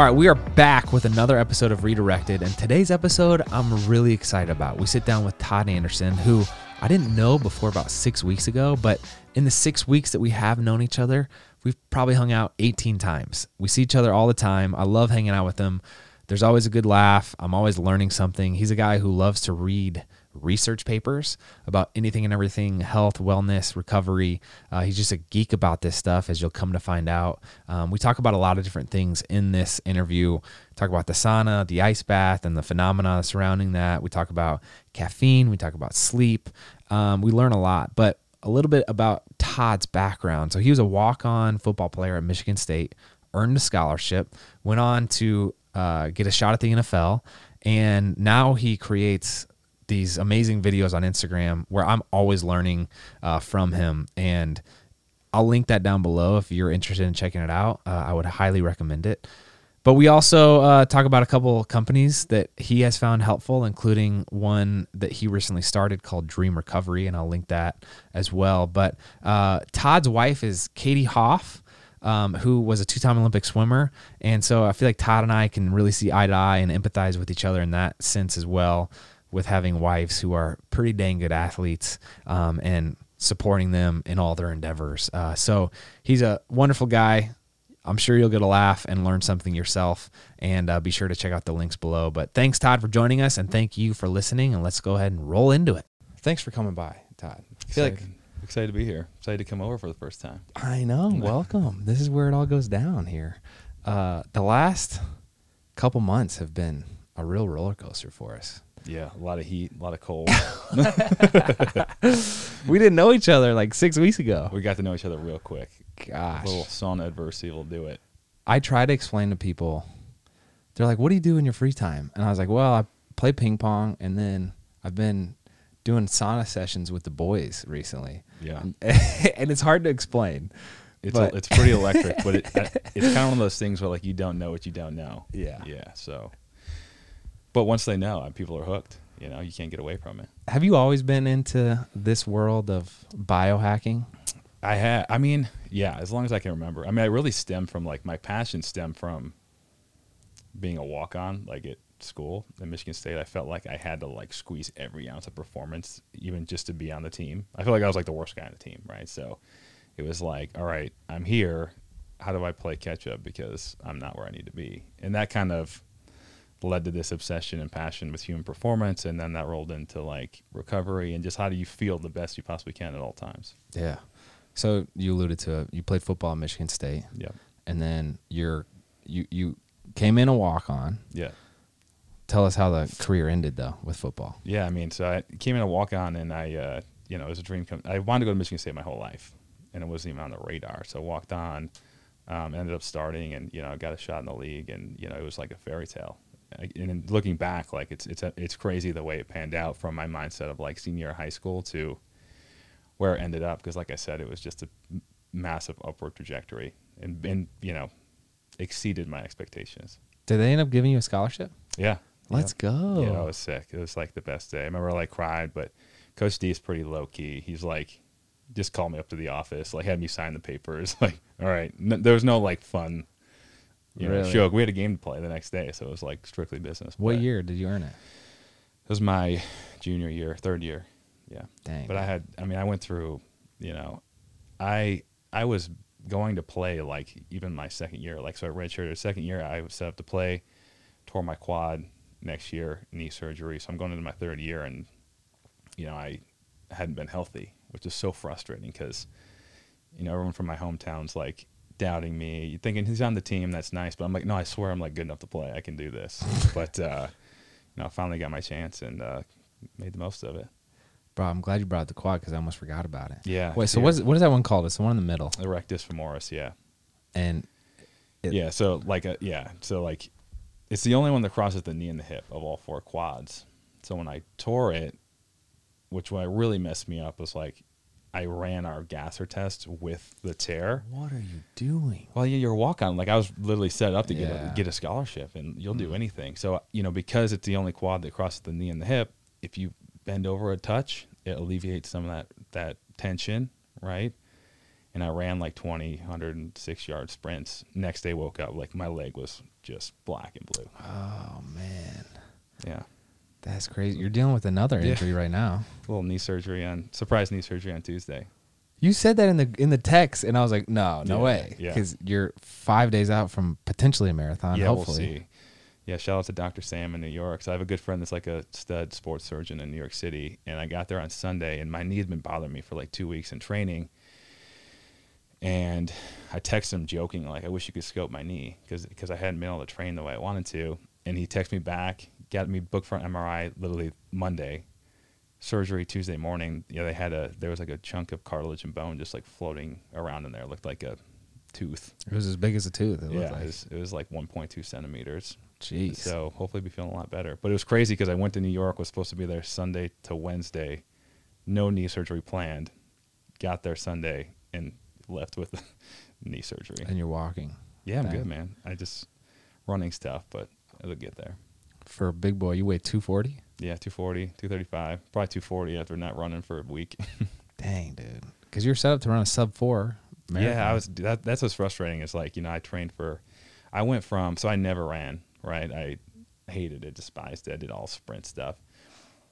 All right, we are back with another episode of Redirected, and today's episode I'm really excited about. We sit down with Todd Anderson, who I didn't know before about 6 weeks ago, but in the 6 weeks that we have known each other, we've probably hung out 18 times. We see each other all the time. I love hanging out with him. There's always a good laugh. I'm always learning something. He's a guy who loves to read research papers about anything and everything, health, wellness, recovery. He's just a geek about this stuff, as you'll come to find out. We talk about a lot of different things in this interview. Talk about the sauna, the ice bath, and the phenomena surrounding that. We talk about caffeine. We talk about sleep. We learn a lot, but a little bit about Todd's background. So he was a walk-on football player at Michigan State, earned a scholarship, went on to get a shot at the NFL, and now he creates these amazing videos on Instagram where I'm always learning from him. And I'll link that down below if you're interested in checking it out. I would highly recommend it. But we also talk about a couple companies that he has found helpful, including one that he recently started called Dream Recovery, and I'll link that as well. But Todd's wife is Katie Hoff, who was a two-time Olympic swimmer. And so I feel like Todd and I can really see eye to eye and empathize with each other in that sense as well, with having wives who are pretty dang good athletes and supporting them in all their endeavors. So he's a wonderful guy. I'm sure you'll get a laugh and learn something yourself, and be sure to check out the links below. But thanks, Todd, for joining us, and thank you for listening, and let's go ahead and roll into it. Thanks for coming by, Todd. I feel like excited to be here. Excited to come over for the first time. I know. Welcome. This is where it all goes down here. The last couple months have been a real roller coaster for us. Yeah, a lot of heat, a lot of cold. We didn't know each other like 6 weeks ago. We got to know each other real quick. Gosh. A little sauna adversity will do it. I try to explain to people, they're like, what do you do in your free time? And I was like, well, I play ping pong, and then I've been doing sauna sessions with the boys recently. Yeah. And it's hard to explain. It's pretty electric, but it's kind of one of those things where like you don't know what you don't know. Yeah. Yeah, so. But once they know, people are hooked. You know, you can't get away from it. Have you always been into this world of biohacking? I have. I mean, yeah, as long as I can remember. I mean, I really stemmed from, like, my passion stemmed from being a walk-on, like, at school at Michigan State. I felt like I had to, like, squeeze every ounce of performance, even just to be on the team. I feel like I was, like, the worst guy on the team, right? So it was like, all right, I'm here. How do I play catch-up because I'm not where I need to be? And that kind of led to this obsession and passion with human performance, and then that rolled into like recovery and just how do you feel the best you possibly can at all times. Yeah. So you alluded to you played football at Michigan State. Yeah. And then you came in a walk-on. Yeah. Tell us how the career ended though with football. Yeah, I mean, so I came in a walk-on, and I you know, it was a dream come. I wanted to go to Michigan State my whole life, and it wasn't even on the radar. So I walked on, ended up starting, and you know, got a shot in the league, and you know, it was like a fairy tale. And looking back, like it's crazy the way it panned out from my mindset of like senior high school to where it ended up, because like I said, it was just a massive upward trajectory and you know, exceeded my expectations. Did they end up giving you a scholarship? Yeah. Let's go. Yeah, I was sick. It was like the best day. I remember I like cried, but Coach D is pretty low key. He's like, just called me up to the office, like had me sign the papers. Like, all right, there was no like fun. You know, really? Joke. We had a game to play the next day, so it was like strictly business. What year did you earn it? It was my junior year, third year. Yeah. Dang. But I went through, you know, I was going to play like even my second year. Like, so I redshirted second year. I was set up to play, tore my quad next year, knee surgery. So I'm going into my third year, and, you know, I hadn't been healthy, which is so frustrating because, you know, everyone from my hometown's like, doubting me. You're thinking he's on the team, that's nice, but I'm like, no, I swear I'm like good enough to play, I can do this. But you know, I finally got my chance and made the most of it. Bro, I'm glad you brought the quad because I almost forgot about it. Yeah. Wait, so what is that one called? It's the one in the middle. The rectus femoris, yeah. And so it's the only one that crosses the knee and the hip of all four quads. So when I tore it, which what really messed me up was like I ran our gasser test with the tear. What are you doing? Well, yeah, you're a walk-on. Like, I was literally set up to get a scholarship, and you'll do anything. So, you know, because it's the only quad that crosses the knee and the hip, if you bend over a touch, it alleviates some of that tension, right? And I ran like 20, 106-yard sprints. Next day, woke up, like, my leg was just black and blue. Oh, man. Yeah. That's crazy. You're dealing with another injury right now. A little knee surgery surprise knee surgery on Tuesday. You said that in the text, and I was like, no way. Because you're 5 days out from potentially a marathon, hopefully. We'll see. Yeah, shout out to Dr. Sam in New York. So I have a good friend that's like a stud sports surgeon in New York City, and I got there on Sunday, and my knee had been bothering me for like 2 weeks in training. And I texted him joking, like, I wish you could scope my knee because I hadn't been able to train the way I wanted to. And he texted me back, got me booked for an MRI literally Monday, surgery Tuesday morning. Yeah, there was like a chunk of cartilage and bone just like floating around in there. It looked like a tooth. It was as big as a tooth. It was like 1.2 centimeters. Jeez. So hopefully I'll be feeling a lot better. But it was crazy because I went to New York, was supposed to be there Sunday to Wednesday, no knee surgery planned, got there Sunday, and left with knee surgery. And you're walking. Yeah, I'm good, man. I just, running's tough, but it'll get there. For a big boy, you weigh 240? Yeah, 240, 235, probably 240 after not running for a week. Dang, dude. Because you're set up to run a sub-4 marathon. Yeah, that's what's frustrating. It's like, you know, so I never ran, right? I hated it, despised it. I did all sprint stuff.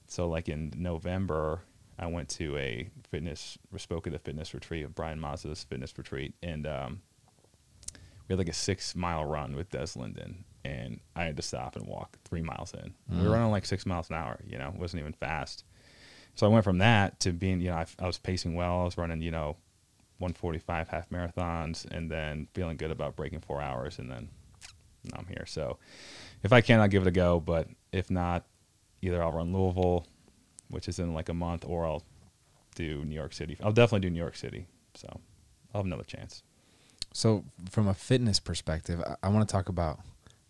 So like in November, I went to Brian Mazza's fitness retreat, and we had like a 6-mile run with Des Linden, and I had to stop and walk 3 miles in. Mm. We were running like 6 miles an hour, you know, it wasn't even fast. So I went from that to being, you know, I was pacing well, I was running, you know, 145 half marathons, and then feeling good about breaking 4 hours, and then now I'm here. So if I can, I'll give it a go, but if not, either I'll run Louisville, which is in like a month, or I'll do New York City. I'll definitely do New York City, so I'll have another chance. So from a fitness perspective, I want to talk about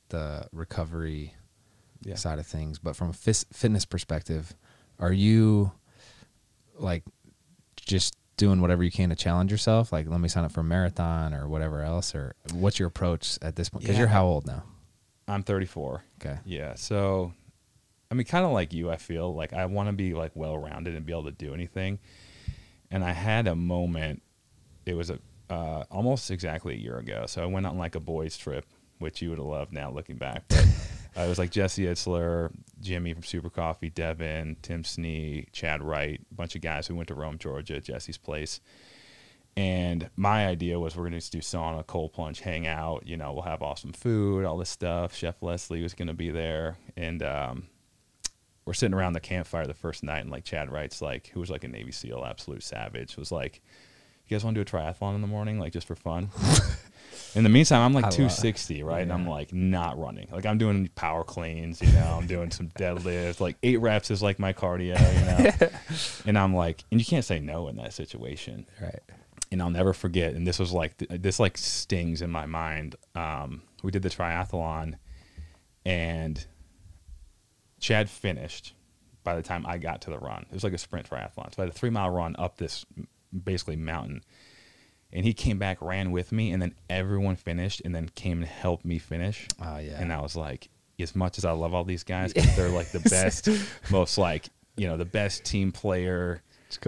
the recovery side of things, but from a fitness perspective, are you like just doing whatever you can to challenge yourself? Like, let me sign up for a marathon or whatever else, or what's your approach at this point? Because you're how old now? I'm 34. Okay. Yeah, so... I mean, kind of like you, I feel like I want to be like well-rounded and be able to do anything. And I had a moment, it was almost exactly a year ago. So I went on like a boys trip, which you would have loved now looking back. But I was like Jesse Itzler, Jimmy from Super Coffee, Devin, Tim Snee, Chad Wright, a bunch of guys who went to Rome, Georgia, at Jesse's place. And my idea was, we're going to just do sauna, cold plunge, hang out, you know, we'll have awesome food, all this stuff. Chef Leslie was going to be there. And, we're sitting around the campfire the first night, and like Chad Wright's like, who was like a Navy SEAL, absolute savage, was like, you guys want to do a triathlon in the morning, like just for fun? In the meantime, I'm like 260, right? Yeah. And I'm like not running. Like I'm doing power cleans, you know, I'm doing some deadlifts, like 8 reps is like my cardio, you know? And I'm like, and you can't say no in that situation. Right. And I'll never forget. And this was like, this like stings in my mind. We did the triathlon, and Chad finished by the time I got to the run. It was like a sprint triathlon. So I had a 3-mile run up this basically mountain. And he came back, ran with me, and then everyone finished, and then came and helped me finish. Oh, yeah. And I was like, as much as I love all these guys, because they're like the best, most like, you know, the best team player,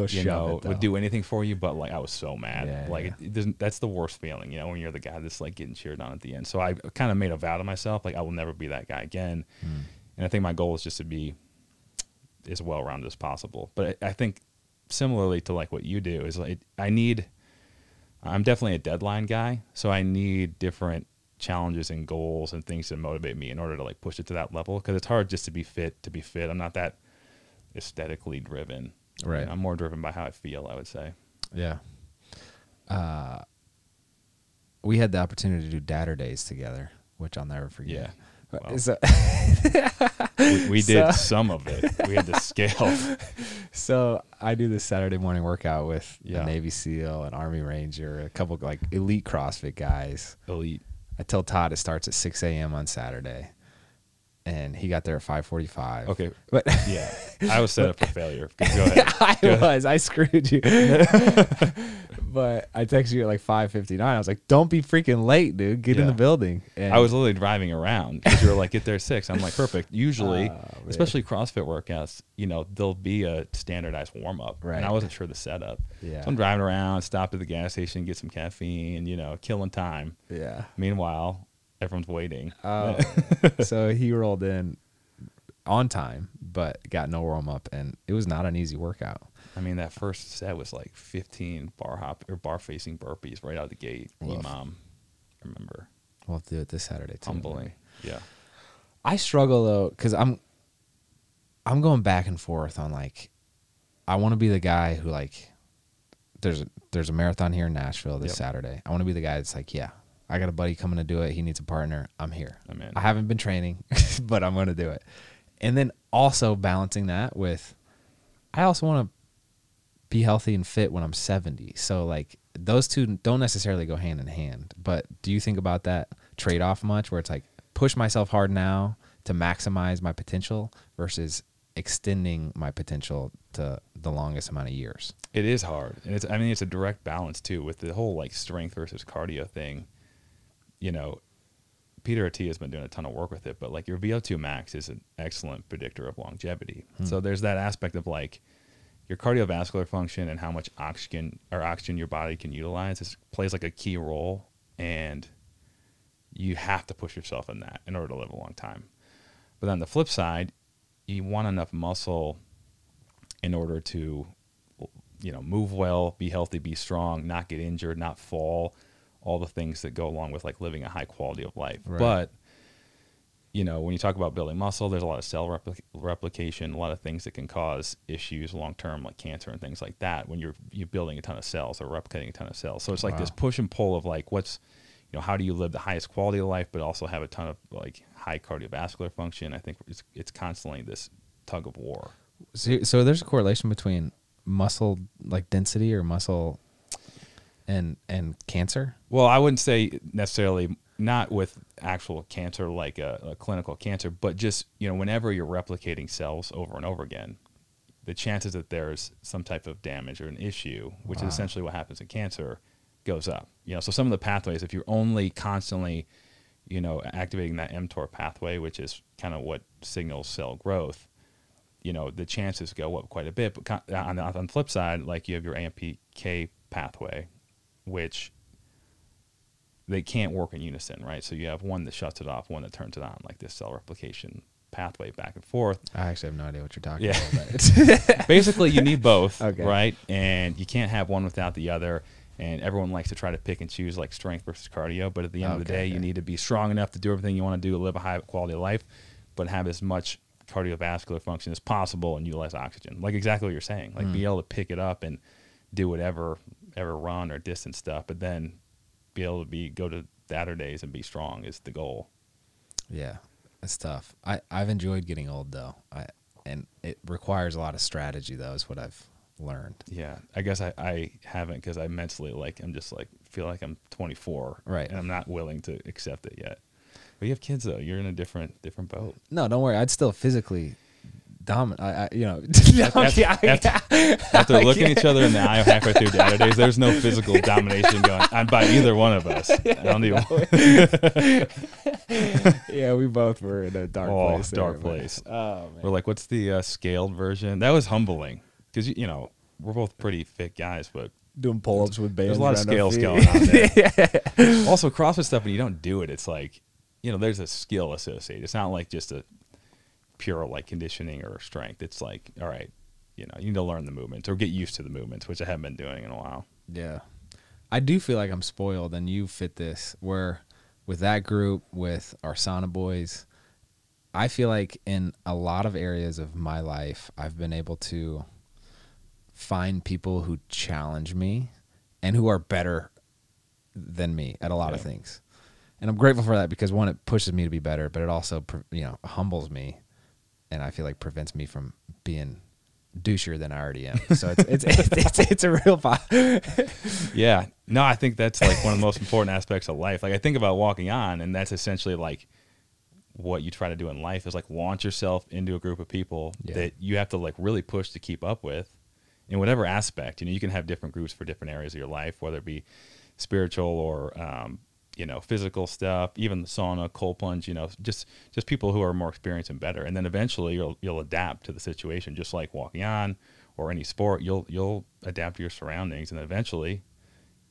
you know, would do anything for you. But like, I was so mad. Yeah, like, that's the worst feeling, you know, when you're the guy that's like getting cheered on at the end. So I kind of made a vow to myself, like, I will never be that guy again. Mm. And I think my goal is just to be as well-rounded as possible. But I think similarly to like what you do is like, I'm definitely a deadline guy. So I need different challenges and goals and things to motivate me in order to like push it to that level. Cause it's hard just to be fit. I'm not that aesthetically driven. Right. I mean, I'm more driven by how I feel, I would say. Yeah. We had the opportunity to do Dadder Days together, which I'll never forget. Yeah. Well, we did some of it. We had to scale. So I do this Saturday morning workout with a Navy SEAL, an Army Ranger, a couple like elite CrossFit guys. Elite. I tell Todd it starts at 6 a.m. on Saturday, and he got there at 5:45. Okay, but yeah, I was set up for failure. Go ahead. I screwed you. But I texted you at like 5:59. I was like, don't be freaking late, dude. Get in the building. And I was literally driving around because you were like, get there 6. I'm like, perfect. Usually, especially CrossFit workouts, you know, there'll be a standardized warm-up. Right. And I wasn't sure the setup. Yeah. So I'm driving around, stopped at the gas station, get some caffeine, you know, killing time. Yeah. Meanwhile, everyone's waiting. So he rolled in on time, but got no warm-up. And it was not an easy workout. I mean, that first set was like 15 bar facing burpees right out of the gate. Mom, I remember. We'll have to do it this Saturday too. Humbling, yeah. I struggle though because I'm going back and forth on like, I want to be the guy who like, there's a marathon here in Nashville this Saturday. I want to be the guy that's like, yeah, I got a buddy coming to do it. He needs a partner. I'm here. I'm in. I haven't been training, but I'm going to do it. And then also balancing that with, I also want to be healthy and fit when I'm 70. So like those two don't necessarily go hand in hand, but do you think about that trade-off much where it's like push myself hard now to maximize my potential versus extending my potential to the longest amount of years? It is hard. And it's, I mean, it's a direct balance too with the whole like strength versus cardio thing. You know, Peter Attia has been doing a ton of work with it, but like your VO2 max is an excellent predictor of longevity. So there's that aspect of like, your cardiovascular function and how much oxygen your body can utilize plays like a key role, and you have to push yourself in that in order to live a long time. But on the flip side, you want enough muscle in order to, you know, move well, be healthy, be strong, not get injured, not fall, all the things that go along with like living a high quality of life. Right. But you know, when you talk about building muscle, there's a lot of cell replication, a lot of things that can cause issues long-term, like cancer and things like that, when you're building a ton of cells or replicating a ton of cells. So it's like this push and pull of like, what's, you know, how do you live the highest quality of life, but also have a ton of like high cardiovascular function? I think it's constantly this tug of war. So there's a correlation between muscle like density or muscle and cancer? Well, I wouldn't say necessarily not with actual cancer, like a clinical cancer, but just, you know, whenever you're replicating cells over and over again, the chances that there's some type of damage or an issue, which is essentially what happens in cancer, goes up. You know, so some of the pathways, if you're only constantly, you know, activating that mTOR pathway, which is kind of what signals cell growth, you know, the chances go up quite a bit. But on the flip side, like you have your AMPK pathway, which they can't work in unison, right? So you have one that shuts it off, one that turns it on, like this cell replication pathway back and forth. I actually have no idea what you're talking about. But basically, you need both, right? And you can't have one without the other. And everyone likes to try to pick and choose like strength versus cardio. But at the end of the day, you need to be strong enough to do everything you want to do, live a high quality of life, but have as much cardiovascular function as possible and utilize oxygen. Like exactly what you're saying. Like be able to pick it up and do whatever run or distance stuff, but then be able to go to Saturdays and be strong is the goal. Yeah, it's tough. I've enjoyed getting old though. And it requires a lot of strategy though, is what I've learned. Yeah, I guess I haven't because I mentally like, I'm just like, feel like I'm 24. Right. And I'm not willing to accept it yet. But you have kids though. You're in a different boat. No, don't worry. I'd still physically dominant. You know, after looking each other in the eye halfway through the other days, there's no physical domination going on by either one of us. I don't even. Yeah, we both were in a dark place. Oh, man. We're like, what's the scaled version? That was humbling because you know we're both pretty fit guys, but doing pull-ups with bands. There's a lot of scales going on there. Also, CrossFit stuff when you don't do it, it's like, you know, there's a skill associated. It's not like just a pure like conditioning or strength. It's like, all right, you know, you need to learn the movements or get used to the movements, which I haven't been doing in a while. Yeah, I do feel like I'm spoiled, and you fit this where with that group, with our sauna boys, I feel like in a lot of areas of my life I've been able to find people who challenge me and who are better than me at a lot of things, and I'm grateful for that because one, it pushes me to be better, but it also, you know, humbles me. And I feel like prevents me from being douchier than I already am. So it's a real pop. Yeah. No, I think that's like one of the most important aspects of life. Like I think about walking on, and that's essentially like what you try to do in life is like launch yourself into a group of people that you have to like really push to keep up with. in whatever aspect. You know, you can have different groups for different areas of your life, whether it be spiritual or, you know, physical stuff, even the sauna, cold plunge, you know, just people who are more experienced and better. And then eventually you'll adapt to the situation, just like walking on or any sport, you'll adapt to your surroundings, and eventually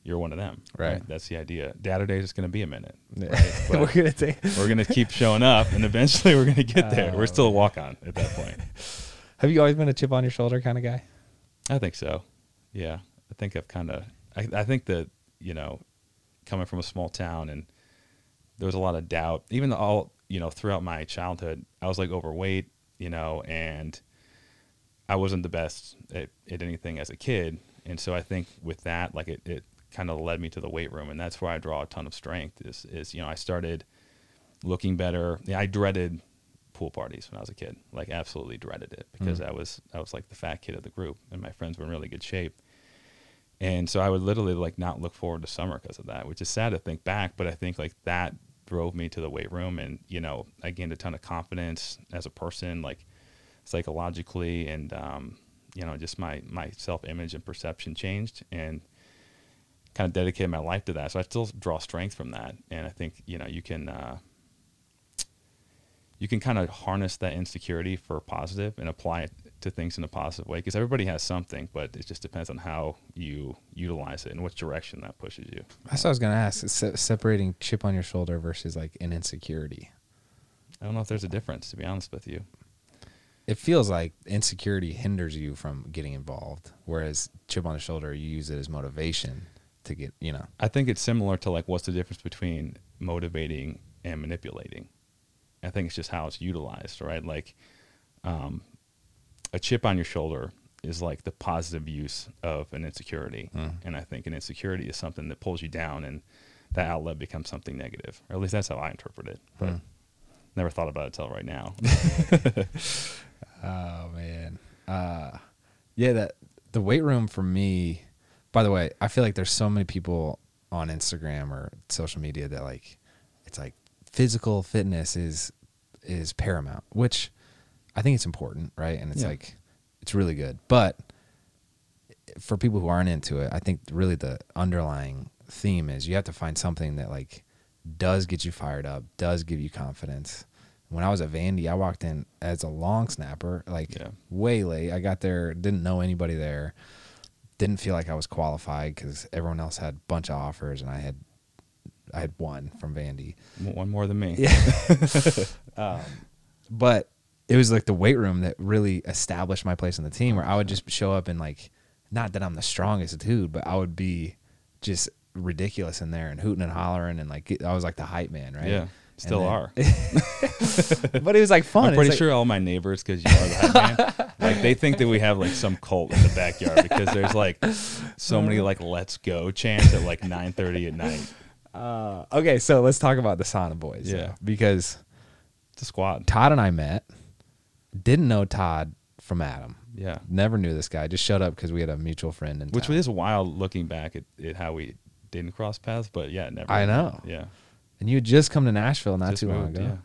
you're one of them. Right. That's the idea. Data Days is going to be a minute. Right? But we're going to keep showing up, and eventually we're going to get there. We're still a walk on at that point. Have you always been a chip on your shoulder kind of guy? I think so. Yeah. I think I've kind of, I think that, you know, coming from a small town, and there was a lot of doubt, even all, you know, throughout my childhood, I was like overweight, you know, and I wasn't the best at anything as a kid. And so I think with that, like it kind of led me to the weight room, and that's where I draw a ton of strength is, you know, I started looking better. Yeah, I dreaded pool parties when I was a kid, like absolutely dreaded it, because I was like the fat kid of the group, and my friends were in really good shape. And so I would literally like not look forward to summer because of that, which is sad to think back. But I think like that drove me to the weight room, and, you know, I gained a ton of confidence as a person, like psychologically, and, you know, just my self-image and perception changed, and kind of dedicated my life to that. So I still draw strength from that. And I think, you know, you can kind of harness that insecurity for positive and apply it to things in a positive way, because everybody has something, but it just depends on how you utilize it and which direction that pushes you. That's what I was going to ask, separating chip on your shoulder versus like an insecurity. I don't know if there's a difference, to be honest with you. It feels like insecurity hinders you from getting involved, whereas chip on the shoulder, you use it as motivation to get, you know. I think it's similar to like, what's the difference between motivating and manipulating? I think it's just how it's utilized, right? Like, a chip on your shoulder is like the positive use of an insecurity. And I think an insecurity is something that pulls you down, and that outlet becomes something negative, or at least that's how I interpret it. But never thought about it till right now. Oh man. Yeah. The weight room for me, by the way, I feel like there's so many people on Instagram or social media that like, it's like physical fitness is paramount, which I think it's important, right? And it's like, it's really good. But for people who aren't into it, I think really the underlying theme is you have to find something that like does get you fired up, does give you confidence. When I was at Vandy, I walked in as a long snapper, like way late. I got there, didn't know anybody there, didn't feel like I was qualified because everyone else had a bunch of offers, and I had one from Vandy. One more than me. Yeah. But it was like the weight room that really established my place on the team, where I would just show up and like, not that I'm the strongest dude, but I would be just ridiculous in there and hooting and hollering, and like I was like the hype man, right? Yeah, still are. But it was like fun. I'm pretty sure all my neighbors, because you are the hype man, like they think that we have like some cult in the backyard, because there's like so many like let's go chants at like 9:30 at night. Okay, so let's talk about the sauna boys. Yeah, though, because it's a squad. Todd and I met. Didn't know Todd from Adam. Yeah. Never knew this guy. Just showed up because we had a mutual friend in town. Which is wild looking back at how we didn't cross paths, but yeah, never. I know. Yeah. And you had just come to Nashville not too long ago. Yeah.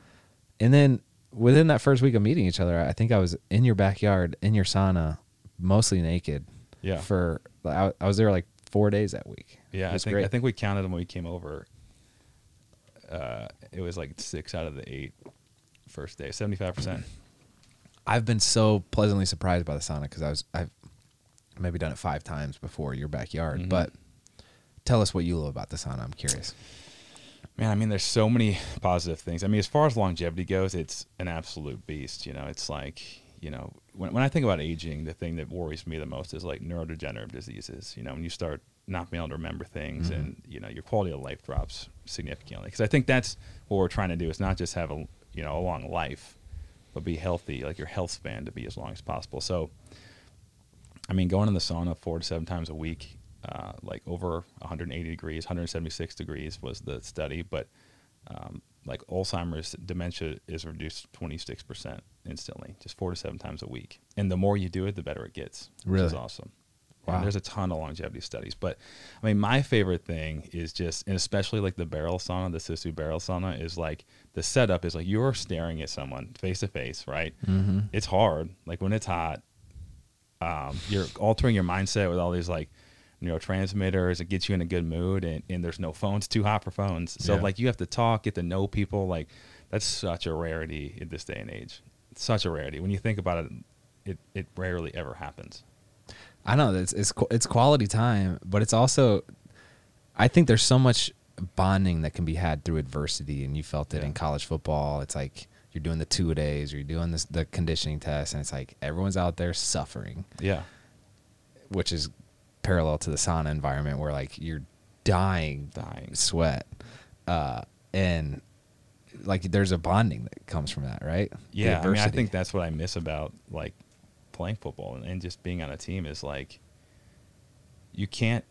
And then within that first week of meeting each other, I think I was in your backyard, in your sauna, mostly naked. Yeah. For I was there like 4 days that week. Yeah. I think we counted them when we came over. It was like 6 out of the 8 first day, 75%. I've been so pleasantly surprised by the sauna, because I've maybe done it 5 times before your backyard. Mm-hmm. But tell us what you love about the sauna. I'm curious. Man, I mean, there's so many positive things. I mean, as far as longevity goes, it's an absolute beast. You know, it's like, you know, when I think about aging, the thing that worries me the most is like neurodegenerative diseases. You know, when you start not being able to remember things, mm-hmm. and, you know, your quality of life drops significantly. Because I think that's what we're trying to do, is not just have a, you know, a long life, but be healthy, like your health span to be as long as possible. So, I mean, going in the sauna 4 to 7 times a week, like over 180 degrees, 176 degrees was the study, but like Alzheimer's dementia is reduced 26% instantly, just 4 to 7 times a week. And the more you do it, the better it gets, which is awesome. Wow. And there's a ton of longevity studies. But, I mean, my favorite thing is just, and especially like the barrel sauna, the Sisu barrel sauna, is like the setup is like you're staring at someone face to face, right? Mm-hmm. It's hard. Like when it's hot, You're altering your mindset with all these like neurotransmitters. It gets you in a good mood, and there's no phones, too hot for phones. So like you have to talk, get to know people. Like that's such a rarity in this day and age. It's such a rarity. When you think about it, it rarely ever happens. I know that it's quality time, but it's also, I think there's so much bonding that can be had through adversity, and you felt it in college football. It's like you're doing the 2-a-days or you're doing this, the conditioning test, and it's like everyone's out there suffering. Yeah. Which is parallel to the sauna environment where like you're dying sweat. And like there's a bonding that comes from that, right? Yeah. I mean, I think that's what I miss about like playing football and just being on a team is like, you can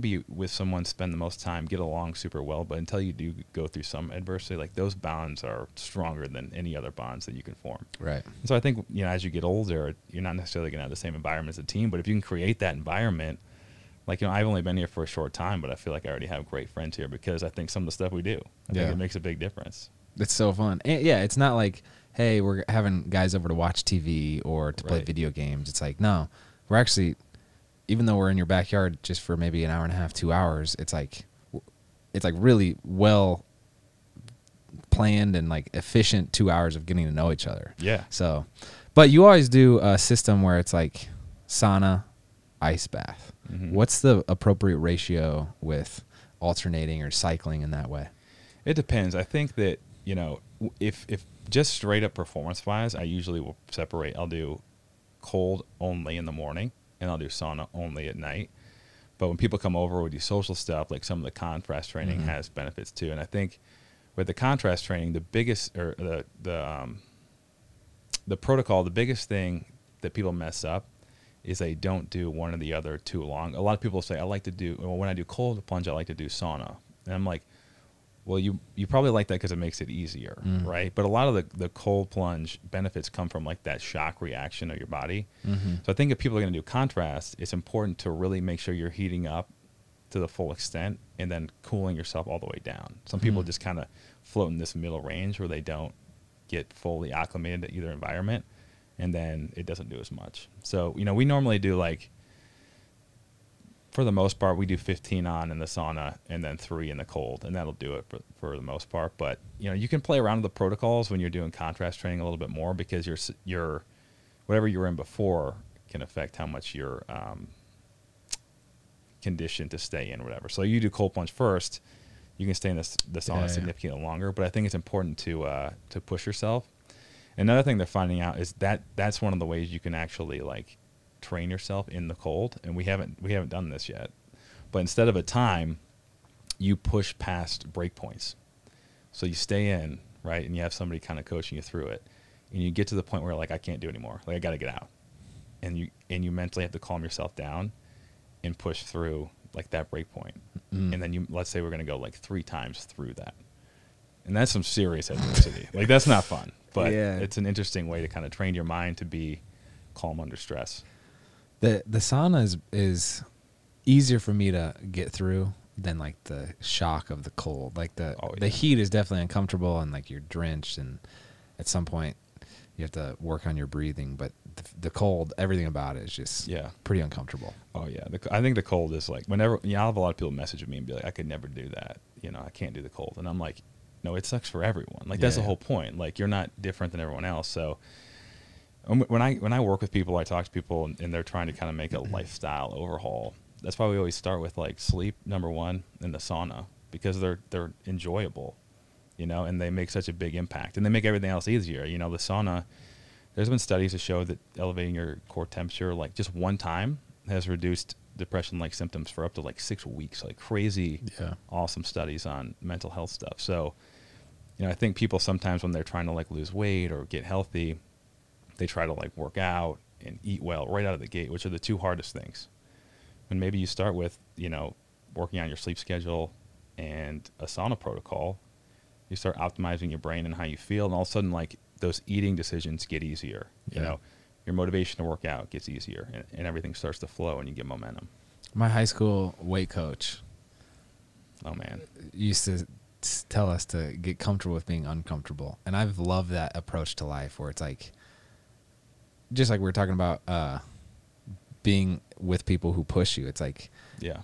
be with someone, spend the most time, get along super well, but until you do go through some adversity, like those bonds are stronger than any other bonds that you can form. Right. And so I think, you know, as you get older, you're not necessarily going to have the same environment as a team, but if you can create that environment, like, you know, I've only been here for a short time, but I feel like I already have great friends here because I think some of the stuff we do, I think it makes a big difference. It's so fun. And yeah. It's not like, hey, we're having guys over to watch TV or to play video games. It's like, no, we're actually, even though we're in your backyard just for maybe an hour and a half, 2 hours, it's like really well planned and like efficient 2 hours of getting to know each other. Yeah. So, but you always do a system where it's like sauna, ice bath. Mm-hmm. What's the appropriate ratio with alternating or cycling in that way? It depends. I think that, you know, if just straight up performance wise, I usually will separate. I'll do cold only in the morning, and I'll do sauna only at night. But when people come over, we do social stuff, like some of the contrast training mm-hmm. has benefits too. And I think with the contrast training, the biggest thing that people mess up is they don't do one or the other too long. A lot of people say, when I do cold plunge, I like to do sauna. And I'm like, well, you probably like that because it makes it easier, right? But a lot of the cold plunge benefits come from like that shock reaction of your body. Mm-hmm. So I think if people are going to do contrast, it's important to really make sure you're heating up to the full extent and then cooling yourself all the way down. Some people just kind of float in this middle range where they don't get fully acclimated to either environment, and then it doesn't do as much. So, you know, we normally do like, for the most part, we do 15 on in the sauna and then 3 in the cold, and that'll do it for the most part. But, you know, you can play around with the protocols when you're doing contrast training a little bit more because your whatever you were in before can affect how much you're conditioned to stay in, whatever. So you do cold plunge first, you can stay in the sauna significantly longer. But I think it's important to push yourself. Another thing they're finding out is that that's one of the ways you can actually like train yourself in the cold, and we haven't done this yet, but instead of a time, you push past breakpoints, so you stay in, right, and you have somebody kind of coaching you through it, and you get to the point where like I can't do anymore, like I got to get out, and you mentally have to calm yourself down and push through like that breakpoint, and then let's say we're going to go like 3 times through that, and that's some serious adversity. Like that's not fun, but it's an interesting way to kind of train your mind to be calm under stress. The sauna is easier for me to get through than like the shock of the cold. Like the heat is definitely uncomfortable, and like you're drenched, and at some point you have to work on your breathing. But the cold, everything about it is just pretty uncomfortable. Oh yeah, I think the cold is like whenever I'll have a lot of people message me and be like, I could never do that. You know, I can't do the cold, and I'm like, no, it sucks for everyone. Like that's the whole point. Like you're not different than everyone else, so. When I work with people, I talk to people, and they're trying to kind of make a lifestyle overhaul. That's why we always start with like sleep number 1 in the sauna, because they're enjoyable, you know, and they make such a big impact, and they make everything else easier. You know, the sauna, there's been studies that show that elevating your core temperature like just one time has reduced depression-like symptoms for up to like 6 weeks, like crazy, awesome studies on mental health stuff. So, you know, I think people sometimes when they're trying to like lose weight or get healthy, they try to like work out and eat well right out of the gate, which are the 2 hardest things. And maybe you start with, you know, working on your sleep schedule and a sauna protocol. You start optimizing your brain and how you feel. And all of a sudden, like those eating decisions get easier. Yeah. You know, your motivation to work out gets easier, and everything starts to flow and you get momentum. My high school weight coach. Oh man. Used to tell us to get comfortable with being uncomfortable. And I've loved that approach to life where it's like, just like we were talking about being with people who push you. It's like, yeah,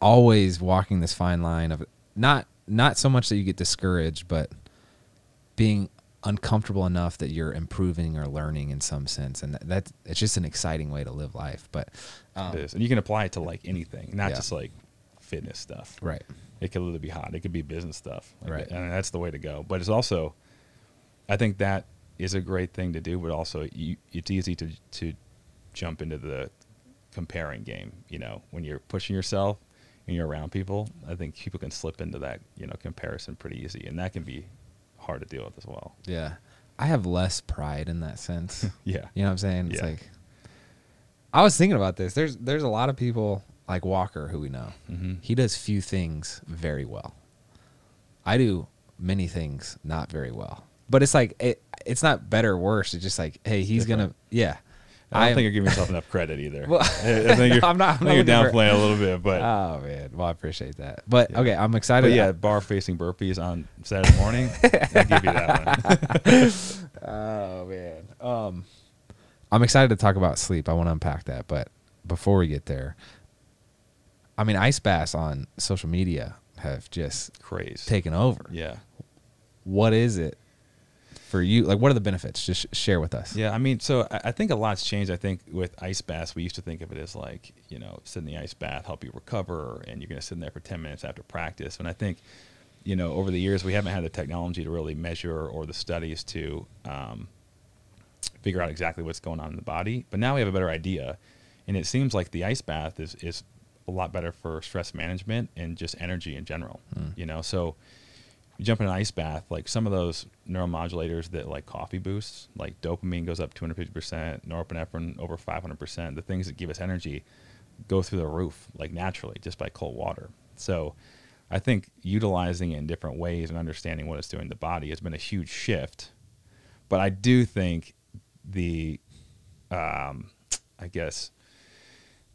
always walking this fine line of not so much that you get discouraged, but being uncomfortable enough that you're improving or learning in some sense. And that it's just an exciting way to live life. But it is. And you can apply it to like anything, not just like fitness stuff. Right. It could literally be hot. It could be business stuff. Like, right. And that's the way to go. But it's also, I think that is a great thing to do, but also it's easy to jump into the comparing game. You know, when you're pushing yourself and you're around people, I think people can slip into that, you know, comparison pretty easy. And that can be hard to deal with as well. Yeah. I have less pride in that sense. Yeah. You know what I'm saying? It's like, I was thinking about this. There's a lot of people like Walker, who we know, mm-hmm. he does few things very well. I do many things not very well. But it's like, it's not better or worse. It's just like, hey, he's going to, I don't think you're giving yourself enough credit either. Well, I think you're, I'm not downplaying a little bit, but. Oh, man. Well, I appreciate that. But, okay, I'm excited. But, bar facing burpees on Saturday morning. I'll give you that one. Oh, man. I'm excited to talk about sleep. I want to unpack that. But before we get there, I mean, ice baths on social media have just taken over. Yeah. What is it? For you, like, what are the benefits? Just share with us. Yeah, I mean, so I think a lot's changed. I think with ice baths, we used to think of it as like, you know, sit in the ice bath, help you recover, and you're going to sit in there for 10 minutes after practice. And I think, you know, over the years, we haven't had the technology to really measure or the studies to figure out exactly what's going on in the body. But now we have a better idea. And it seems like the ice bath is a lot better for stress management and just energy in general, you know, so you jump in an ice bath, like some of those neuromodulators that like coffee boosts, like dopamine goes up 250%, norepinephrine over 500%. The things that give us energy go through the roof, like naturally, just by cold water. So I think utilizing it in different ways and understanding what it's doing to the body has been a huge shift. But I do think the, I guess,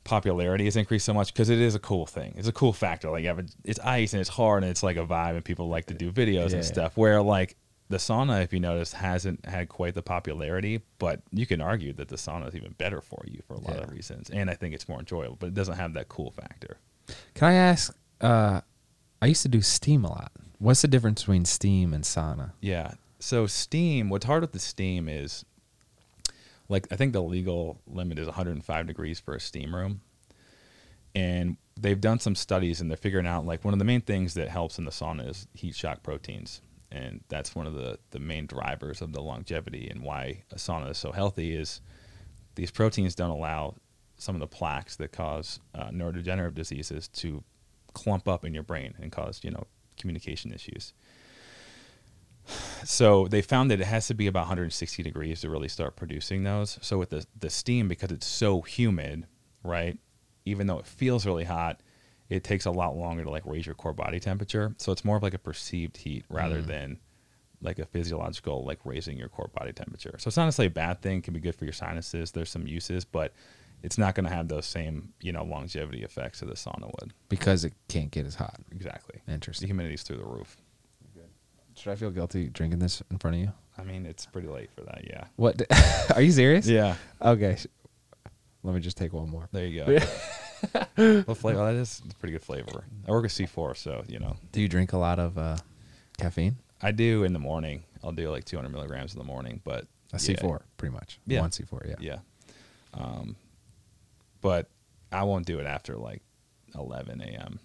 popularity has increased so much because it is a cool thing. It's a cool factor. Like, it's ice and it's hard and it's like a vibe and people like to do videos and stuff, where like the sauna, if you notice, hasn't had quite the popularity, but you can argue that the sauna is even better for you for a lot of reasons. And I think it's more enjoyable, but it doesn't have that cool factor. Can I ask, I used to do steam a lot. What's the difference between steam and sauna? Yeah. So steam, what's hard with the steam is, like, I think the legal limit is 105 degrees for a steam room. And they've done some studies and they're figuring out, like, one of the main things that helps in the sauna is heat shock proteins. And that's one of the main drivers of the longevity and why a sauna is so healthy, is these proteins don't allow some of the plaques that cause neurodegenerative diseases to clump up in your brain and cause, you know, communication issues. So they found that it has to be about 160 degrees to really start producing those. So with the steam, because it's so humid, right, even though it feels really hot, it takes a lot longer to like raise your core body temperature. So it's more of like a perceived heat rather than like a physiological, like raising your core body temperature. So it's not necessarily a bad thing. It can be good for your sinuses. There's some uses, but it's not going to have those same, you know, longevity effects that the sauna would. Because it can't get as hot. Exactly. Interesting. The humidity's through the roof. Should I feel guilty drinking this in front of you? I mean, it's pretty late for that, yeah. What? Are you serious? Yeah. Okay. Let me just take one more. There you go. What flavor? That is a pretty good flavor. I work with C4, so, you know. Do you drink a lot of caffeine? I do in the morning. I'll do like 200 milligrams in the morning, but. A C4, pretty much. Yeah. One C4, Yeah. But I won't do it after like 11 a.m.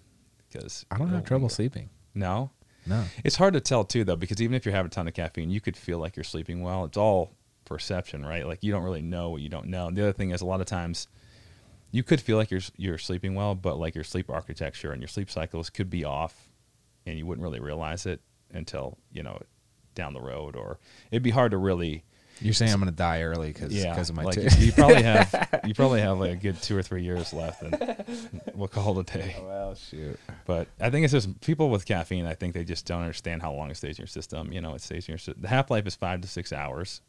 because I don't have trouble sleeping. No? No. It's hard to tell, too, though, because even if you have a ton of caffeine, you could feel like you're sleeping well. It's all perception, right? Like, you don't really know what you don't know. And the other thing is, a lot of times you could feel like you're sleeping well, but like your sleep architecture and your sleep cycles could be off, and you wouldn't really realize it until, you know, down the road. Or it'd be hard to really. You're saying I'm going to die early because of my like you probably have like a good 2 or 3 years left, and we'll call it a day. Oh, well, shoot. But I think it's just people with caffeine, I think they just don't understand how long it stays in your system. You know, it stays in your system. The half-life is 5 to 6 hours,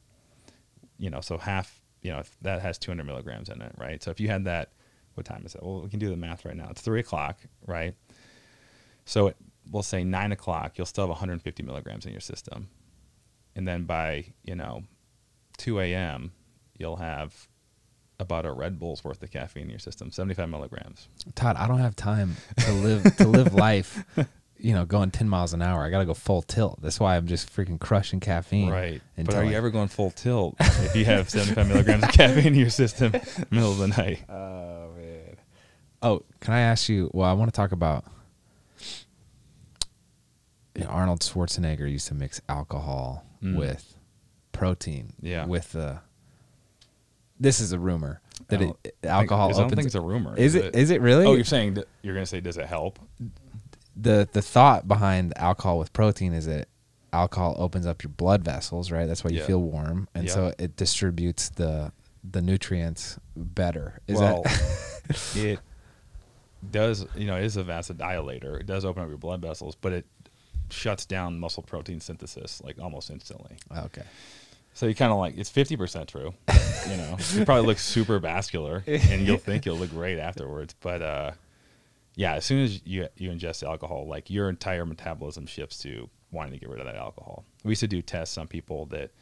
you know, so half, you know, if that has 200 milligrams in it, right? So if you had that, what time is that? Well, we can do the math right now. It's 3 o'clock, right? So we'll say 9 o'clock, you'll still have 150 milligrams in your system. And then by, you know, 2 a.m., you'll have about a Red Bull's worth of caffeine in your system, 75 milligrams. Todd, I don't have time to live life, you know, going 10 miles an hour. I got to go full tilt. That's why I'm just freaking crushing caffeine. Right. But are you ever going full tilt if you have 75 milligrams of caffeine in your system in the middle of the night? Oh, man. Oh, can I ask you? Well, I want to talk about, you know, Arnold Schwarzenegger used to mix alcohol with protein. Yeah. With the... This is a rumor that alcohol opens. I don't think it's a rumor. Is it really? Oh, you're saying that, you're going to say, does it help? The thought behind alcohol with protein is that alcohol opens up your blood vessels, right? That's why you feel warm, and so it distributes the nutrients better. It does. You know, it is a vasodilator. It does open up your blood vessels, but it shuts down muscle protein synthesis like almost instantly. Okay. So you kind of like, it's 50% true, you know. You probably look super vascular, and you'll think you'll look great afterwards. But yeah, as soon as you ingest alcohol, like your entire metabolism shifts to wanting to get rid of that alcohol. We used to do tests on people that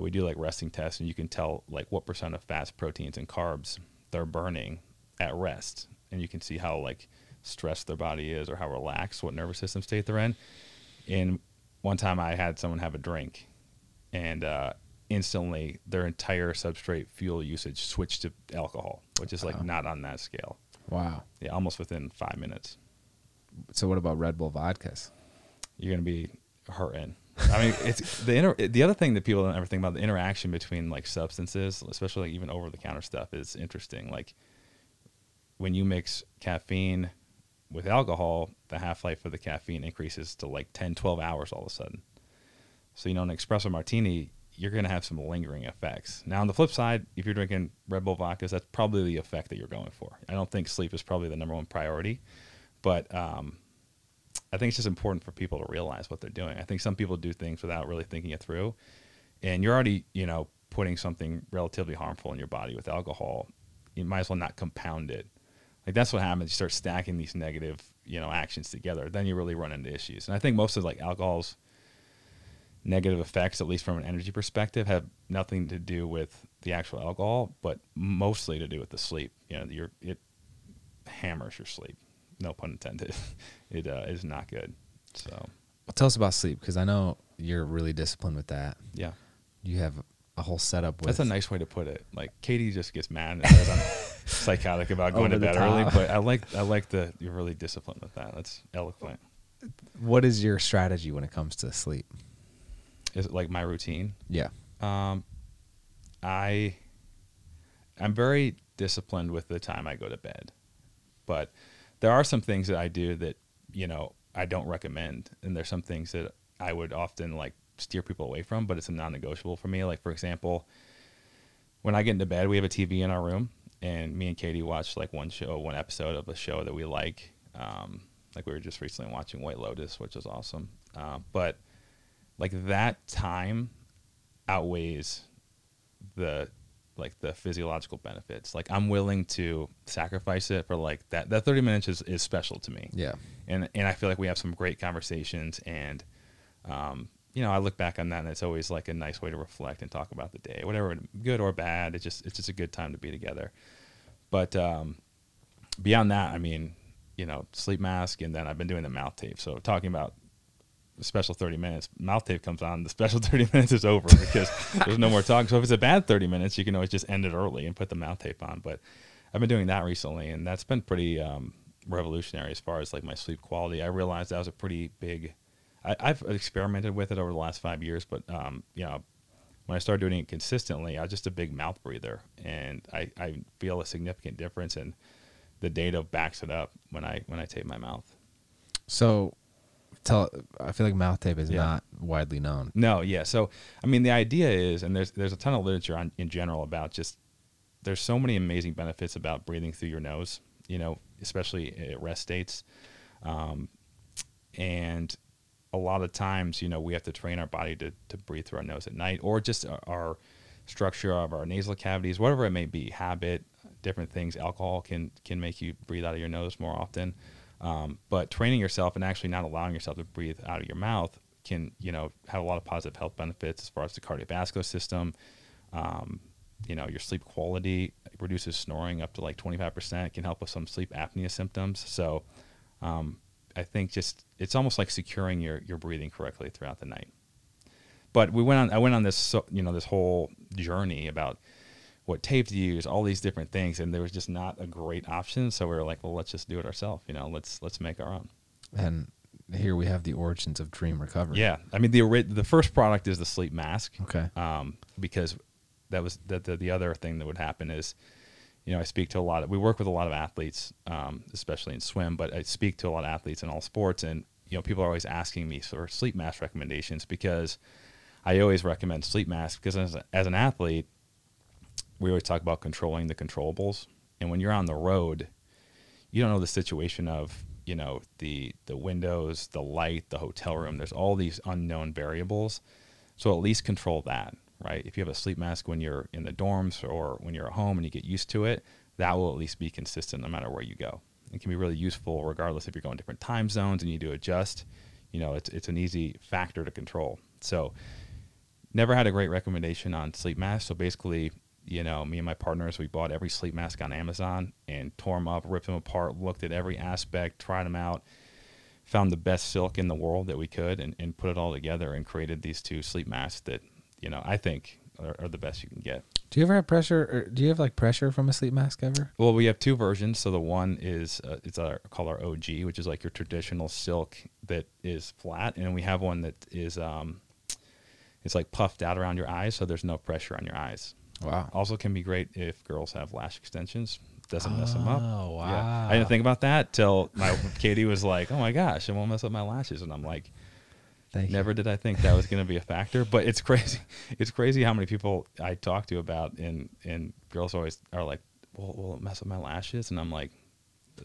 we do like resting tests, and you can tell like what % of fats, proteins, and carbs they're burning at rest, and you can see how like stressed their body is or how relaxed, what nervous system state they're in. And one time I had someone have a drink. And instantly, their entire substrate fuel usage switched to alcohol, which is like not on that scale. Wow. Yeah, almost within 5 minutes. So what about Red Bull vodkas? You're going to be hurting. I mean, it's the other thing that people don't ever think about, the interaction between like substances, especially like even over-the-counter stuff, is interesting. Like when you mix caffeine with alcohol, the half-life of the caffeine increases to like 10, 12 hours all of a sudden. So, you know, an espresso martini, you're going to have some lingering effects. Now, on the flip side, if you're drinking Red Bull vodkas, that's probably the effect that you're going for. I don't think sleep is probably the number one priority, but I think it's just important for people to realize what they're doing. I think some people do things without really thinking it through, and you're already, you know, putting something relatively harmful in your body with alcohol. You might as well not compound it. Like that's what happens. You start stacking these negative, you know, actions together. Then you really run into issues. And I think most of like alcohol's negative effects, at least from an energy perspective, have nothing to do with the actual alcohol, but mostly to do with the sleep. You know, it hammers your sleep. No pun intended. It is not good. So, well, tell us about sleep, because I know you're really disciplined with that. Yeah, you have a whole setup. That's a nice way to put it. Like Katie just gets mad and says I'm psychotic about going to bed early, but I like that you're really disciplined with that. That's eloquent. What is your strategy when it comes to sleep? Is it like my routine? Yeah. I'm very disciplined with the time I go to bed, but there are some things that I do that, you know, I don't recommend. And there's some things that I would often like steer people away from, but it's a non-negotiable for me. Like for example, when I get into bed, we have a TV in our room, and me and Katie watch like one episode of a show that we like we were just recently watching White Lotus, which is awesome. But like that time outweighs the physiological benefits. Like I'm willing to sacrifice it for like that. That 30 minutes is special to me. Yeah. And I feel like we have some great conversations, and, you know, I look back on that and it's always like a nice way to reflect and talk about the day, whatever, good or bad. It's just a good time to be together. But, beyond that, I mean, you know, sleep mask, and then I've been doing the mouth tape. So talking about special 30 minutes, mouth tape comes on, the special 30 minutes is over because there's no more talking. So if it's a bad 30 minutes, you can always just end it early and put the mouth tape on. But I've been doing that recently, and that's been pretty revolutionary as far as like my sleep quality. I realized that was a pretty big, I've experimented with it over the last 5 years, but you know, when I started doing it consistently, I was just a big mouth breather, and I feel a significant difference, and the data backs it up when I tape my mouth. So I feel like mouth tape is not widely known. No, yeah. So, I mean, the idea is, and there's a ton of literature on in general about just, there's so many amazing benefits about breathing through your nose, you know, especially at rest states. And a lot of times, you know, we have to train our body to breathe through our nose at night, or just our structure of our nasal cavities, whatever it may be, habit, different things. Alcohol can make you breathe out of your nose more often. But training yourself and actually not allowing yourself to breathe out of your mouth can, you know, have a lot of positive health benefits as far as the cardiovascular system, you know, your sleep quality, reduces snoring up to like 25%. It can help with some sleep apnea symptoms. So I think just it's almost like securing your breathing correctly throughout the night. But we went on. I went on this, you know, this whole journey about what tape to use, all these different things, and there was just not a great option. So we were like, well, let's just do it ourselves. You know, let's make our own. And here we have the origins of Dream Recovery. Yeah, I mean the first product is the sleep mask. Okay. Because that was the other thing that would happen is, you know, I speak to a lot of, we work with a lot of athletes, especially in swim, but I speak to a lot of athletes in all sports, and you know, people are always asking me for sleep mask recommendations because I always recommend sleep masks because as an athlete, we always talk about controlling the controllables. And when you're on the road, you don't know the situation of, you know, the windows, the light, the hotel room. There's all these unknown variables. So at least control that, right? If you have a sleep mask when you're in the dorms or when you're at home and you get used to it, that will at least be consistent no matter where you go. It can be really useful regardless if you're going different time zones and you do adjust. You know, it's an easy factor to control. So never had a great recommendation on sleep masks. So basically, you know, me and my partners, we bought every sleep mask on Amazon and tore them up, ripped them apart, looked at every aspect, tried them out, found the best silk in the world that we could, and put it all together and created these two sleep masks that, you know, I think are the best you can get. Do you ever have pressure? Or do you have like pressure from a sleep mask ever? Well, we have two versions. So the one is called our OG, which is like your traditional silk that is flat, and we have one that is it's like puffed out around your eyes, so there's no pressure on your eyes. Wow. Also can be great if girls have lash extensions. Doesn't mess them up. Oh, wow. Yeah. I didn't think about that till my Katie was like, "Oh my gosh, it won't mess up my lashes," and I'm like, Never did I think that was going to be a factor, but it's crazy. It's crazy how many people I talk to about, and girls always are like, "Well, will it mess up my lashes?" And I'm like,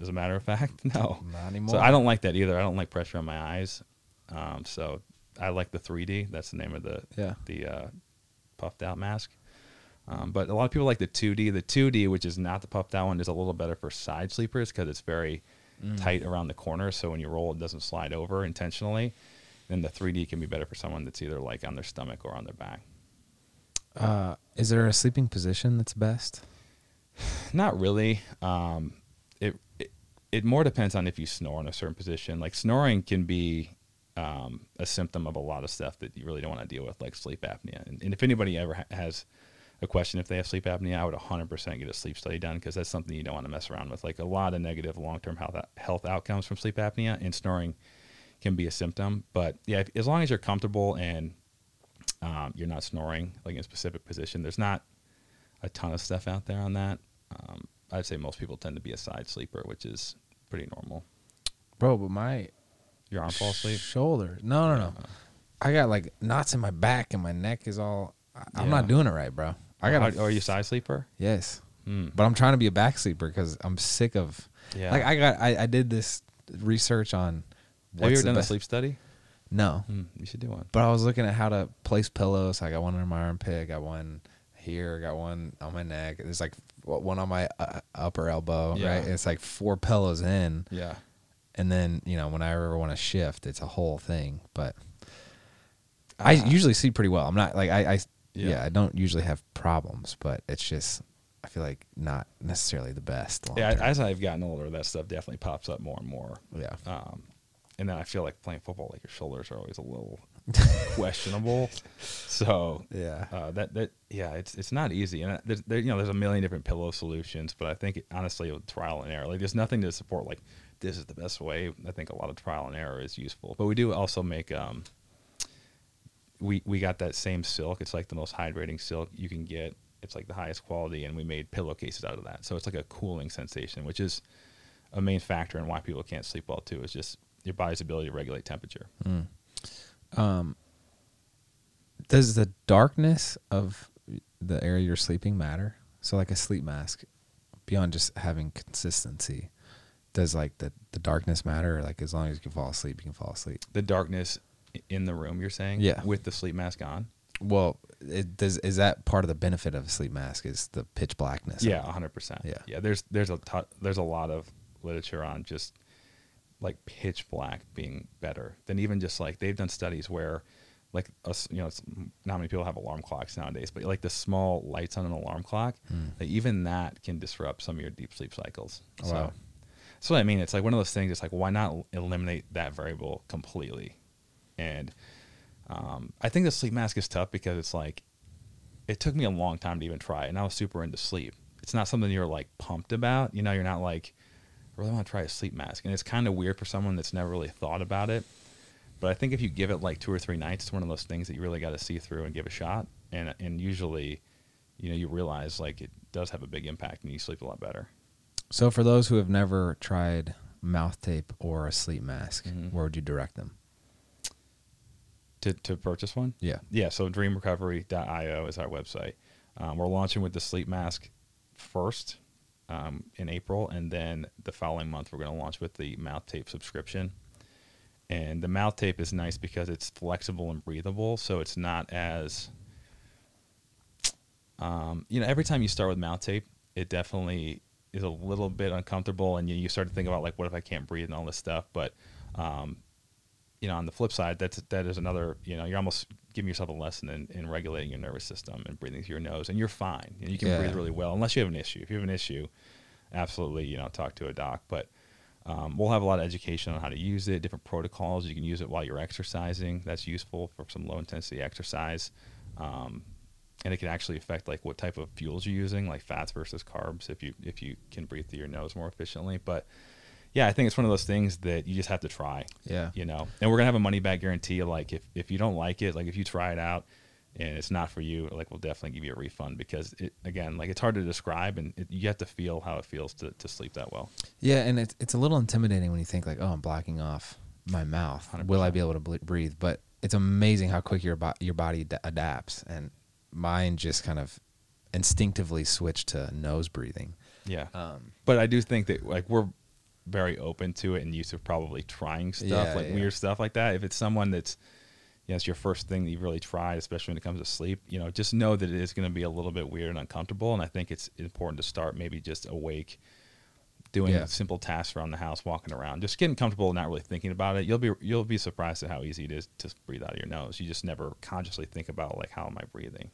as a matter of fact, no. Not anymore. So I don't like that either. I don't like pressure on my eyes. So I like the 3D. That's the name of the puffed out mask. But a lot of people like the 2D. The 2D, which is not the puffed out one, is a little better for side sleepers because it's very tight around the corner. So when you roll, it doesn't slide over intentionally. And the 3D can be better for someone that's either like on their stomach or on their back. Is there a sleeping position that's best? Not really. It more depends on if you snore in a certain position. Like snoring can be a symptom of a lot of stuff that you really don't want to deal with, like sleep apnea. And if anybody ever has a question if they have sleep apnea, I would 100% get a sleep study done because that's something you don't want to mess around with. Like a lot of negative long-term health outcomes from sleep apnea, and snoring can be a symptom. But yeah, as long as you're comfortable and you're not snoring like in a specific position, there's not a ton of stuff out there on that. I'd say most people tend to be a side sleeper, which is pretty normal. Bro, but my your arm falls asleep? Shoulder. No. I got like knots in my back and my neck is all I'm not doing it right, bro. Are you a side sleeper? Yes. But I'm trying to be a back sleeper because I'm sick of like I did this research on Have you ever done a sleep study? No. You should do one. But I was looking at how to place pillows. I got one under my armpit. I got one here. I got one on my neck. There's like one on my upper elbow, right? It's like 4 pillows in. Yeah. And then, you know, when I ever want to shift, it's a whole thing. But I usually sleep pretty well. I'm not like I don't usually have problems, but it's just I feel like not necessarily the best long term. As I've gotten older, that stuff definitely pops up more and more. Yeah. And then I feel like playing football, like your shoulders are always a little questionable. So it's not easy. And there's a million different pillow solutions, but I think honestly with trial and error, like there's nothing to support like this is the best way. I think a lot of trial and error is useful, but we do also make we got that same silk. It's like the most hydrating silk you can get. It's like the highest quality, and we made pillowcases out of that. So it's like a cooling sensation, which is a main factor in why people can't sleep well too. It's just your body's ability to regulate temperature. Does the darkness of the area you're sleeping matter? So like a sleep mask, beyond just having consistency, does like the darkness matter? Or like as long as you can fall asleep, you can fall asleep. The darkness in the room, you're saying? Yeah. With the sleep mask on? Well, is that part of the benefit of a sleep mask is the pitch blackness? Yeah, 100%. Yeah. Yeah, there's a lot of literature on just like pitch black being better than even just like they've done studies where like us, you know, it's not many people have alarm clocks nowadays, but like the small lights on an alarm clock, like even that can disrupt some of your deep sleep cycles. Oh, so wow. That's what I mean. It's like one of those things. It's like, why not eliminate that variable completely? And I think the sleep mask is tough because it's like, it took me a long time to even try it, and I was super into sleep. It's not something you're like pumped about, you know, you're not like, I really want to try a sleep mask. And it's kind of weird for someone that's never really thought about it. But I think if you give it like 2 or 3 nights, it's one of those things that you really got to see through and give a shot. And usually, you know, you realize like it does have a big impact and you sleep a lot better. So for those who have never tried mouth tape or a sleep mask, where would you direct them? To purchase one? Yeah. Yeah. So dreamrecovery.io is our website. We're launching with the sleep mask first in April, and then the following month we're going to launch with the mouth tape subscription. And the mouth tape is nice because it's flexible and breathable, so it's not as you know, every time you start with mouth tape, it definitely is a little bit uncomfortable, and you start to think about like, what if I can't breathe and all this stuff. But you know, on the flip side, that is another, you know, you're almost giving yourself a lesson in regulating your nervous system and breathing through your nose, and you're fine. You know, you can breathe really well, unless you have an issue. If you have an issue, absolutely, you know, talk to a doc. But we'll have a lot of education on how to use it, different protocols. You can use it while you're exercising. That's useful for some low intensity exercise. And it can actually affect like what type of fuels you're using, like fats versus carbs, if you can breathe through your nose more efficiently. But yeah, I think it's one of those things that you just have to try. Yeah. You know, and we're going to have a money back guarantee. Like if you don't like it, like if you try it out and it's not for you, like we'll definitely give you a refund, because it, again, like it's hard to describe, and you have to feel how it feels to sleep that well. Yeah. And it's a little intimidating when you think like, oh, I'm blocking off my mouth. 100%. Will I be able to breathe? But it's amazing how quick your body adapts, and mine just kind of instinctively switched to nose breathing. Yeah. But I do think that like we're very open to it and used to probably trying stuff weird stuff like that. If it's someone that's, you know, it's your first thing that you've really tried, especially when it comes to sleep, you know, just know that it is going to be a little bit weird and uncomfortable. And I think it's important to start maybe just awake, doing simple tasks around the house, walking around, just getting comfortable and not really thinking about it. You'll be surprised at how easy it is to breathe out of your nose. You just never consciously think about like, how am I breathing?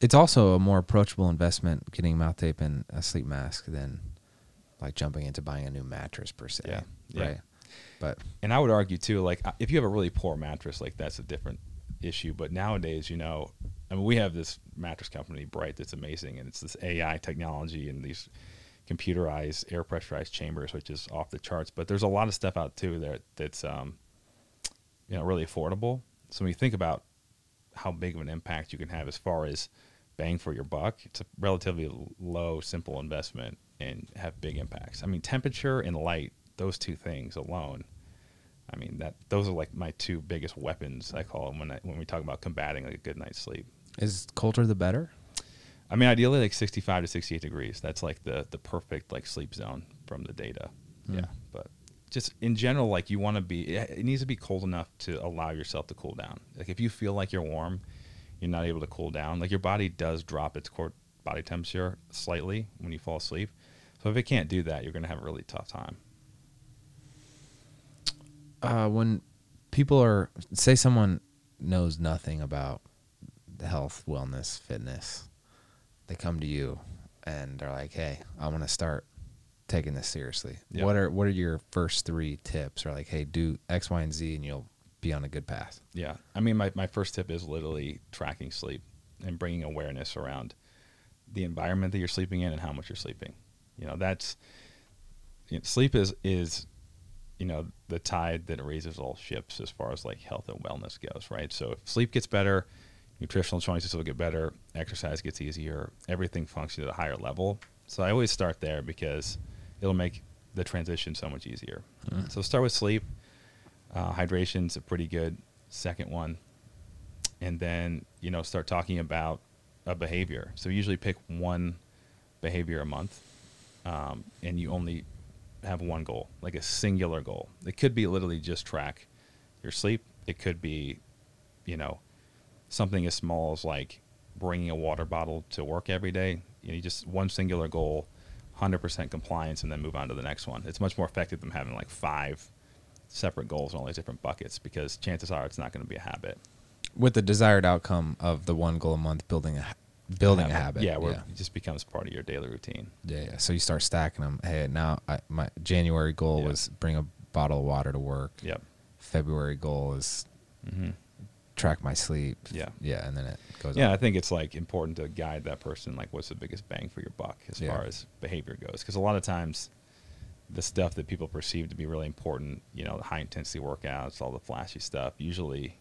It's also a more approachable investment getting mouth tape and a sleep mask than like jumping into buying a new mattress per se. Yeah. Right. But, and I would argue too, like if you have a really poor mattress, like that's a different issue. But nowadays, you know, I mean, we have this mattress company, Bright, that's amazing. And it's this AI technology and these computerized air pressurized chambers, which is off the charts. But there's a lot of stuff out too that's, you know, really affordable. So when you think about how big of an impact you can have as far as bang for your buck, it's a relatively low, simple investment and have big impacts. I mean, temperature and light, those two things alone, I mean, those are like my two biggest weapons, I call them, when we talk about combating like a good night's sleep. Is colder the better? I mean, ideally like 65 to 68 degrees. That's like the perfect like sleep zone from the data. Yeah. But just in general, like you want to be, it needs to be cold enough to allow yourself to cool down. Like if you feel like you're warm, you're not able to cool down. Like your body does drop its core body temperature slightly when you fall asleep. So if it can't do that, you're going to have a really tough time. When people are, say someone knows nothing about health, wellness, fitness, they come to you and they're like, hey, I want to start taking this seriously. Yep. What are your first 3 tips? Or like, hey, do X, Y, and Z and you'll be on a good path. Yeah. I mean, my first tip is literally tracking sleep and bringing awareness around the environment that you're sleeping in and how much you're sleeping. You know, that's, you know, sleep is, you know, the tide that raises all ships as far as like health and wellness goes, right? So if sleep gets better, nutritional choices will get better, exercise gets easier, everything functions at a higher level. So I always start there because it'll make the transition so much easier. Mm-hmm. So start with sleep. Hydration's a pretty good second one. And then, you know, start talking about a behavior. So usually pick one behavior a month. And you only have one goal, like a singular goal. It could be literally just track your sleep. It could be, you know, something as small as like bringing a water bottle to work every day. You know, just one singular goal, 100% compliance, and then move on to the next one. It's much more effective than having like 5 separate goals in all these different buckets, because chances are it's not going to be a habit. with the desired outcome of the one goal a month, building a habit. Yeah, where it just becomes part of your daily routine. Yeah. So you start stacking them. Hey, now my January goal was bring a bottle of water to work. Yep. February goal is track my sleep. Yeah. Yeah, and then it goes on. I think it's like important to guide that person, like what's the biggest bang for your buck as far as behavior goes. Because a lot of times the stuff that people perceive to be really important, you know, the high-intensity workouts, all the flashy stuff, usually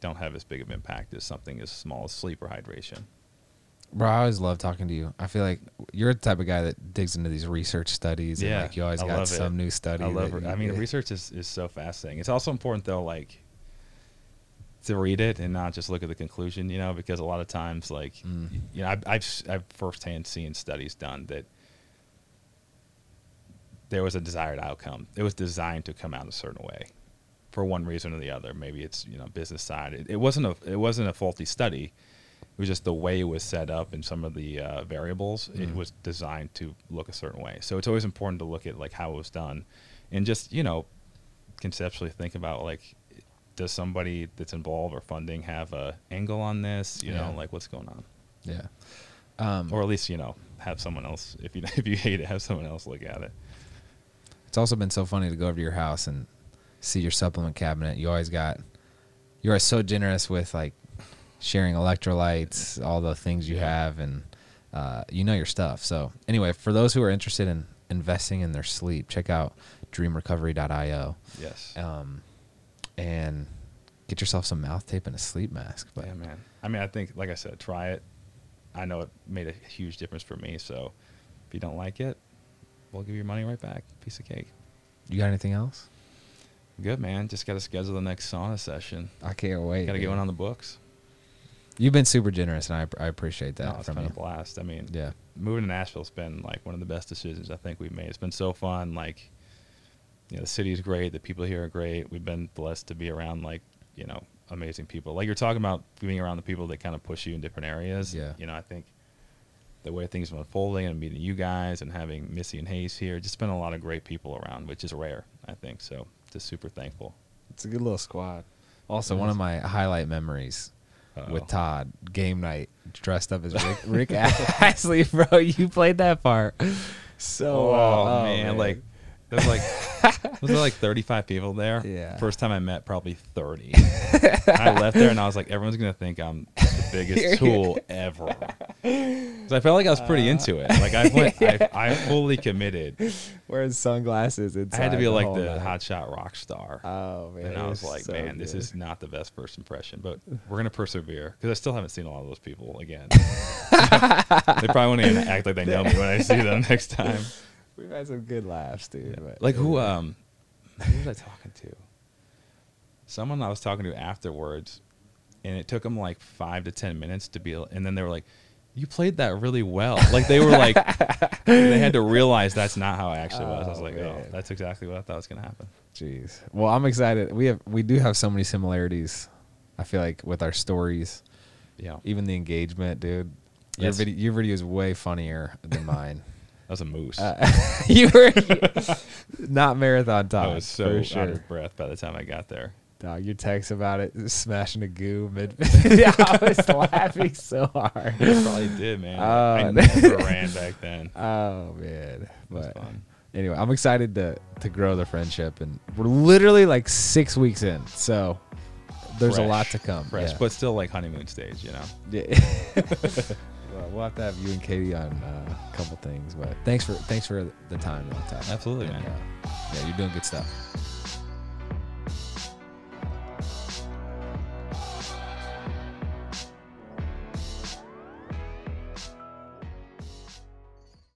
don't have as big of an impact as something as small as sleep or hydration. Bro, I always love talking to you. I feel like you're the type of guy that digs into these research studies. Yeah, and like you always got some new study. I love it. I mean, research is so fascinating. It's also important, though, like to read it and not just look at the conclusion, you know, because a lot of times, like, you know, I've firsthand seen studies done that there was a desired outcome. It was designed to come out a certain way for one reason or the other. Maybe it's, you know, business side. It wasn't a faulty study. It was just the way it was set up and some of the variables. It was designed to look a certain way. So it's always important to look at like how it was done and just, you know, conceptually think about like, does somebody that's involved or funding have a angle on this? You know, like what's going on? Yeah. Or at least, you know, have someone else, if you hate it, have someone else look at it. It's also been so funny to go over to your house and see your supplement cabinet. You're always so generous with like sharing electrolytes, all the things you have, and you know your stuff. So anyway, for those who are interested in investing in their sleep, check out dreamrecovery.io. Yes. And get yourself some mouth tape and a sleep mask. But yeah, man. I mean, I think, like I said, try it. I know it made a huge difference for me. So if you don't like it, we'll give you your money right back. Piece of cake. You got anything else? Good, man. Just got to schedule the next sauna session. I can't wait. Got to get one on the books. You've been super generous, and I appreciate that. No, it's been a blast. I mean, moving to Nashville has been like one of the best decisions I think we've made. It's been so fun. Like, you know, the city's great. The people here are great. We've been blessed to be around, like, you know, amazing people. Like you're talking about being around the people that kind of push you in different areas. Yeah. You know, I think the way things are unfolding and meeting you guys and having Missy and Hayes here, just been a lot of great people around, which is rare, I think. So just super thankful. It's a good little squad. Also, one of my highlight memories with Todd, game night, dressed up as Rick Astley, bro. You played that part. So, man. Like, there's like, was there like 35 people there? Yeah. First time I met, probably 30. I left there and I was like, everyone's going to think I'm the biggest tool ever. Because I felt like I was pretty into it. Like, I fully committed. Wearing sunglasses inside. I had to be like the hotshot rock star. Oh, man. And I was like, so man, this is not the best first impression, but we're going to persevere. Because I still haven't seen a lot of those people again. They probably want to act like they know me when I see them next time. We've had some good laughs, dude. Yeah. But, like who was I talking to? Someone I was talking to afterwards, and it took them like 5 to 10 minutes to be, and then they were like, "You played that really well." Like they were like, they had to realize that's not how I actually was. I was like, man. Oh, that's exactly what I thought was gonna happen. Jeez. Well, I'm excited. We do have so many similarities. I feel like with our stories, even the engagement, dude. Yes. Your video is way funnier than mine. That was a moose. You were not marathon time. I was so out of breath by the time I got there. Dog, your text about it, smashing a goo mid. Yeah, I was laughing so hard. I probably did, man. I never ran back then. Oh, man. But fun. Anyway, I'm excited to grow the friendship. And we're literally like 6 weeks in. So there's a lot to come. Fresh, but still like honeymoon stage, you know? Yeah. We'll have to have you and Katie on a couple things, but thanks for the time. Absolutely, man. Yeah, you're doing good stuff.